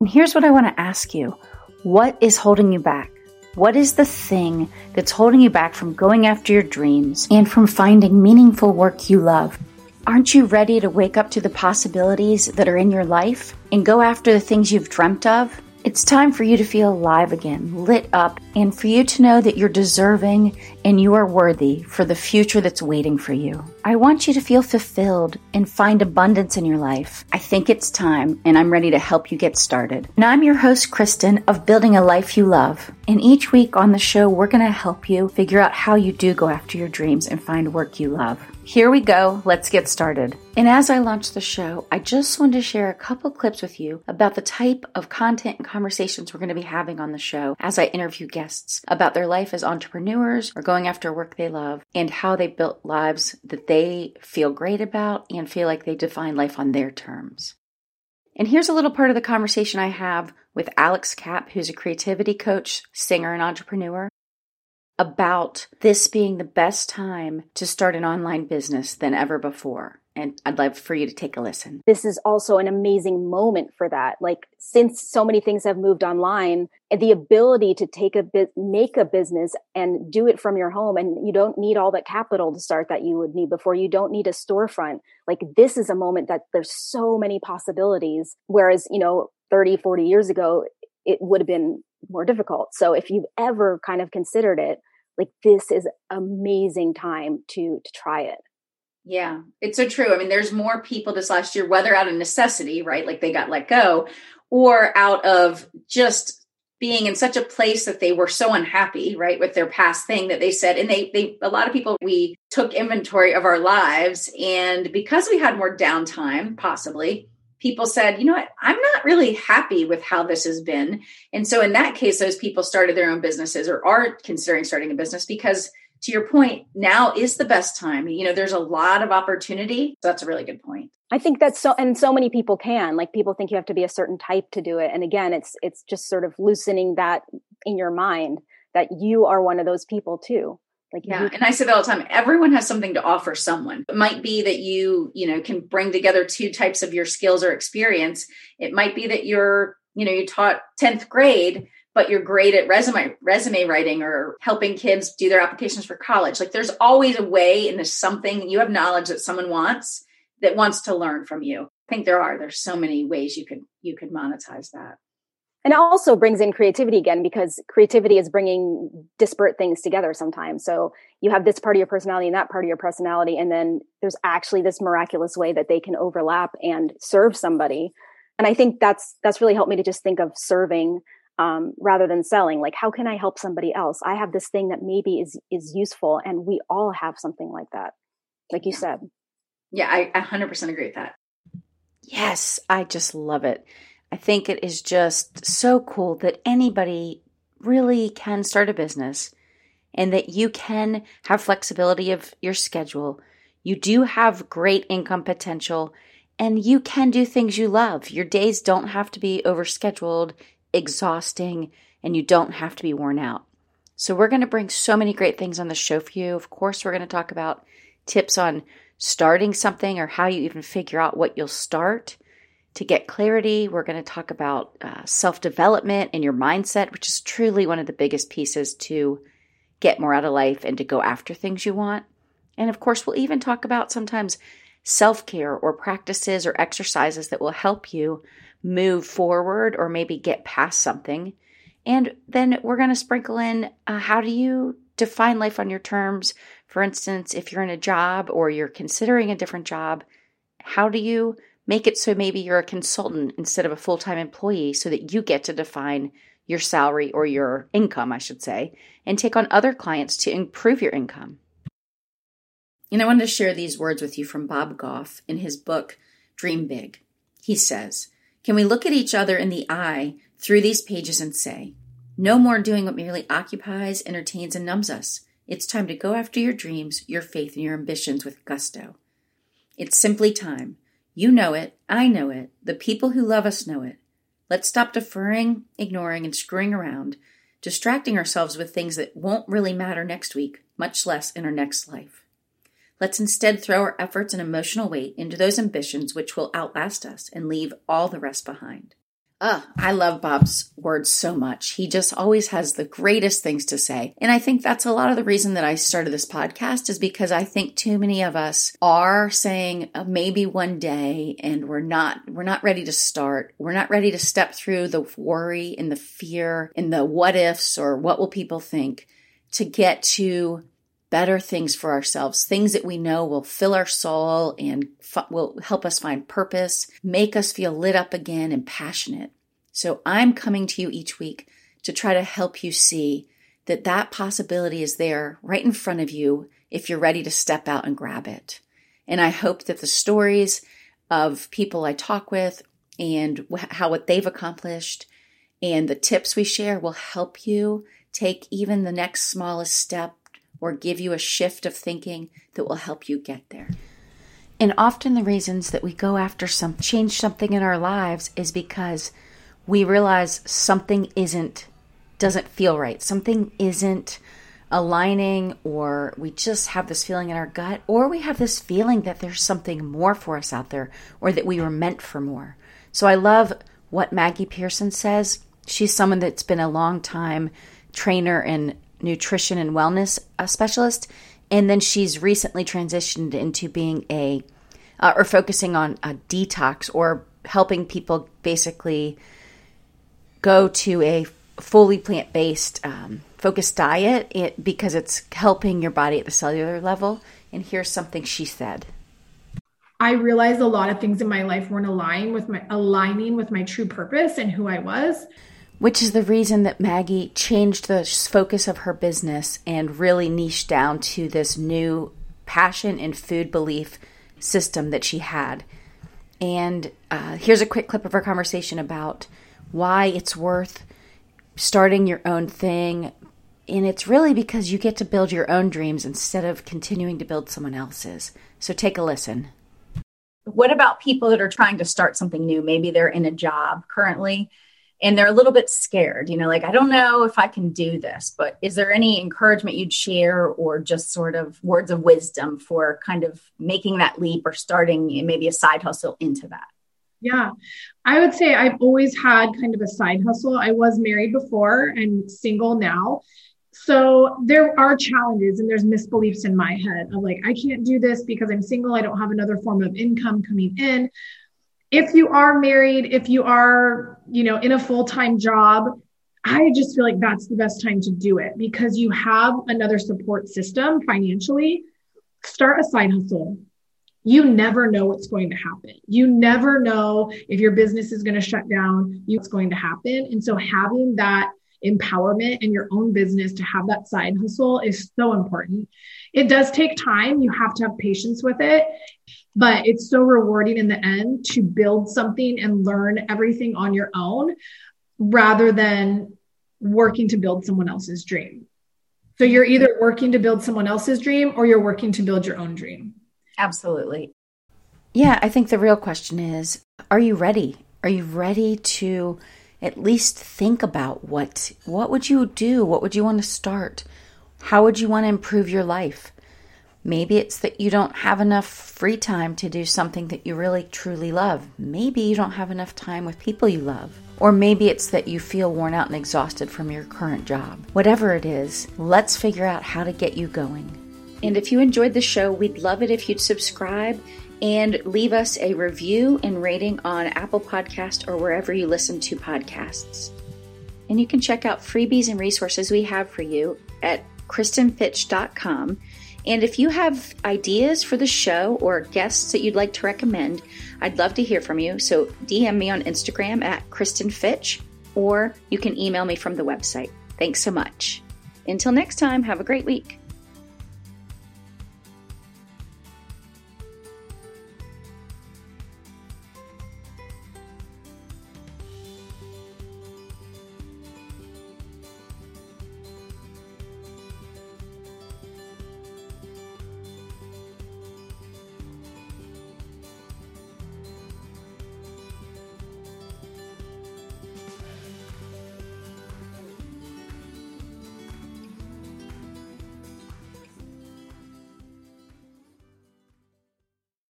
And here's what I want to ask you. What is holding you back? What is the thing that's holding you back from going after your dreams and from finding meaningful work you love? Aren't you ready to wake up to the possibilities that are in your life and go after the things you've dreamt of? It's time for you to feel alive again, lit up, and for you to know that you're deserving and you are worthy for the future that's waiting for you. I want you to feel fulfilled and find abundance in your life. I think it's time, and I'm ready to help you get started. And I'm your host, Kristen, of Building a Life You Love. And each week on the show, we're going to help you figure out how you do go after your dreams and find work you love. Here we go. Let's get started. And as I launch the show, I just wanted to share a couple clips with you about the type of content and conversations we're going to be having on the show as I interview guests about their life as entrepreneurs or going after work they love and how they built lives that they feel great about and feel like they define life on their terms. And here's a little part of the conversation I have with Alex Kapp, who's a creativity coach, singer, and entrepreneur, about this being the best time to start an online business than ever before. And I'd love for you to take a listen. This is also an amazing moment for that. Like, since so many things have moved online, the ability to make a business and do it from your home, and you don't need all that capital to start that you would need before. You don't need a storefront. Like, this is a moment that there's so many possibilities. Whereas, 30, 40 years ago, it would have been more difficult. So if you've ever kind of considered it, like, this is amazing time to try it. Yeah, it's so true. I mean, there's more people this last year, whether out of necessity, right? Like, they got let go, or out of just being in such a place that they were so unhappy, right, with their past thing that they said, and a lot of people, we took inventory of our lives. And because we had more downtime, possibly, people said, you know what, I'm not really happy with how this has been. And so in that case, those people started their own businesses or are considering starting a business because, to your point, now is the best time. There's a lot of opportunity. So that's a really good point. I think that's so many people can, like, people think you have to be a certain type to do it. And again, it's just sort of loosening that in your mind that you are one of those people too. Like, yeah. And I say that all the time. Everyone has something to offer someone. It might be that you can bring together two types of your skills or experience. It might be that you taught 10th grade, but you're great at resume writing or helping kids do their applications for college. Like, there's always a way, and there's something you have knowledge that someone wants to learn from you. I think there's so many ways you could monetize that. And it also brings in creativity again, because creativity is bringing disparate things together sometimes. So you have this part of your personality and that part of your personality, and then there's actually this miraculous way that they can overlap and serve somebody. And I think that's really helped me to just think of serving rather than selling. Like, how can I help somebody else? I have this thing that maybe is useful, and we all have something like that, like you said. Yeah, I 100% agree with that. Yes, I just love it. I think it is just so cool that anybody really can start a business and that you can have flexibility of your schedule. You do have great income potential, and you can do things you love. Your days don't have to be overscheduled, exhausting, and you don't have to be worn out. So we're going to bring so many great things on the show for you. Of course, we're going to talk about tips on starting something or how you even figure out what you'll start. To get clarity, we're going to talk about self-development and your mindset, which is truly one of the biggest pieces to get more out of life and to go after things you want. And of course, we'll even talk about sometimes self-care or practices or exercises that will help you move forward or maybe get past something. And then we're going to sprinkle in how do you define life on your terms? For instance, if you're in a job or you're considering a different job, how do you make it so maybe you're a consultant instead of a full-time employee so that you get to define your salary or your income, I should say, and take on other clients to improve your income. And I wanted to share these words with you from Bob Goff in his book, Dream Big. He says, "Can we look at each other in the eye through these pages and say, no more doing what merely occupies, entertains, and numbs us. It's time to go after your dreams, your faith, and your ambitions with gusto. It's simply time. You know it, I know it, the people who love us know it. Let's stop deferring, ignoring, and screwing around, distracting ourselves with things that won't really matter next week, much less in our next life. Let's instead throw our efforts and emotional weight into those ambitions which will outlast us and leave all the rest behind. I love Bob's words so much. He just always has the greatest things to say. And I think that's a lot of the reason that I started this podcast is because I think too many of us are saying maybe one day, and we're not ready to start. We're not ready to step through the worry and the fear and the what ifs or what will people think to get to better things for ourselves, things that we know will fill our soul and will help us find purpose, make us feel lit up again and passionate. So I'm coming to you each week to try to help you see that that possibility is there right in front of you if you're ready to step out and grab it. And I hope that the stories of people I talk with and what they've accomplished and the tips we share will help you take even the next smallest step or give you a shift of thinking that will help you get there. And often the reasons that we go after something in our lives is because we realize something doesn't feel right. Something isn't aligning, or we just have this feeling in our gut, or we have this feeling that there's something more for us out there, or that we were meant for more. So I love what Maggie Pearson says. She's someone that's been a long time trainer and nutrition and wellness specialist, and then she's recently transitioned into being or focusing on a detox, or helping people basically go to a fully plant-based focused diet because it's helping your body at the cellular level. And here's something she said. I realized a lot of things in my life weren't aligning with my true purpose and who I was. Which is the reason that Maggie changed the focus of her business and really niched down to this new passion and food belief system that she had. And here's a quick clip of our conversation about why it's worth starting your own thing. And it's really because you get to build your own dreams instead of continuing to build someone else's. So take a listen. What about people that are trying to start something new? Maybe they're in a job currently, and they're a little bit scared, like, I don't know if I can do this, but is there any encouragement you'd share, or just sort of words of wisdom for kind of making that leap or starting maybe a side hustle into that? Yeah, I would say I've always had kind of a side hustle. I was married before and single now. So there are challenges, and there's misbeliefs in my head of like, I can't do this because I'm single. I don't have another form of income coming in. If you are married, if you are, in a full-time job, I just feel like that's the best time to do it because you have another support system financially. Start a side hustle. You never know what's going to happen. You never know if your business is going to shut down, what's going to happen. And so having that empowerment in your own business to have that side hustle is so important. It does take time. You have to have patience with it, but it's so rewarding in the end to build something and learn everything on your own rather than working to build someone else's dream. So you're either working to build someone else's dream or you're working to build your own dream. Absolutely. Yeah. I think the real question is, are you ready? Are you ready to at least think about what would you do? What would you want to start? How would you want to improve your life? Maybe it's that you don't have enough free time to do something that you really truly love. Maybe you don't have enough time with people you love. Or maybe it's that you feel worn out and exhausted from your current job. Whatever it is, let's figure out how to get you going. And if you enjoyed the show, we'd love it if you'd subscribe and leave us a review and rating on Apple Podcasts or wherever you listen to podcasts. And you can check out freebies and resources we have for you at KristenFitch.com. And if you have ideas for the show or guests that you'd like to recommend, I'd love to hear from you. So DM me on Instagram at KristenFitch, or you can email me from the website. Thanks so much. Until next time, have a great week.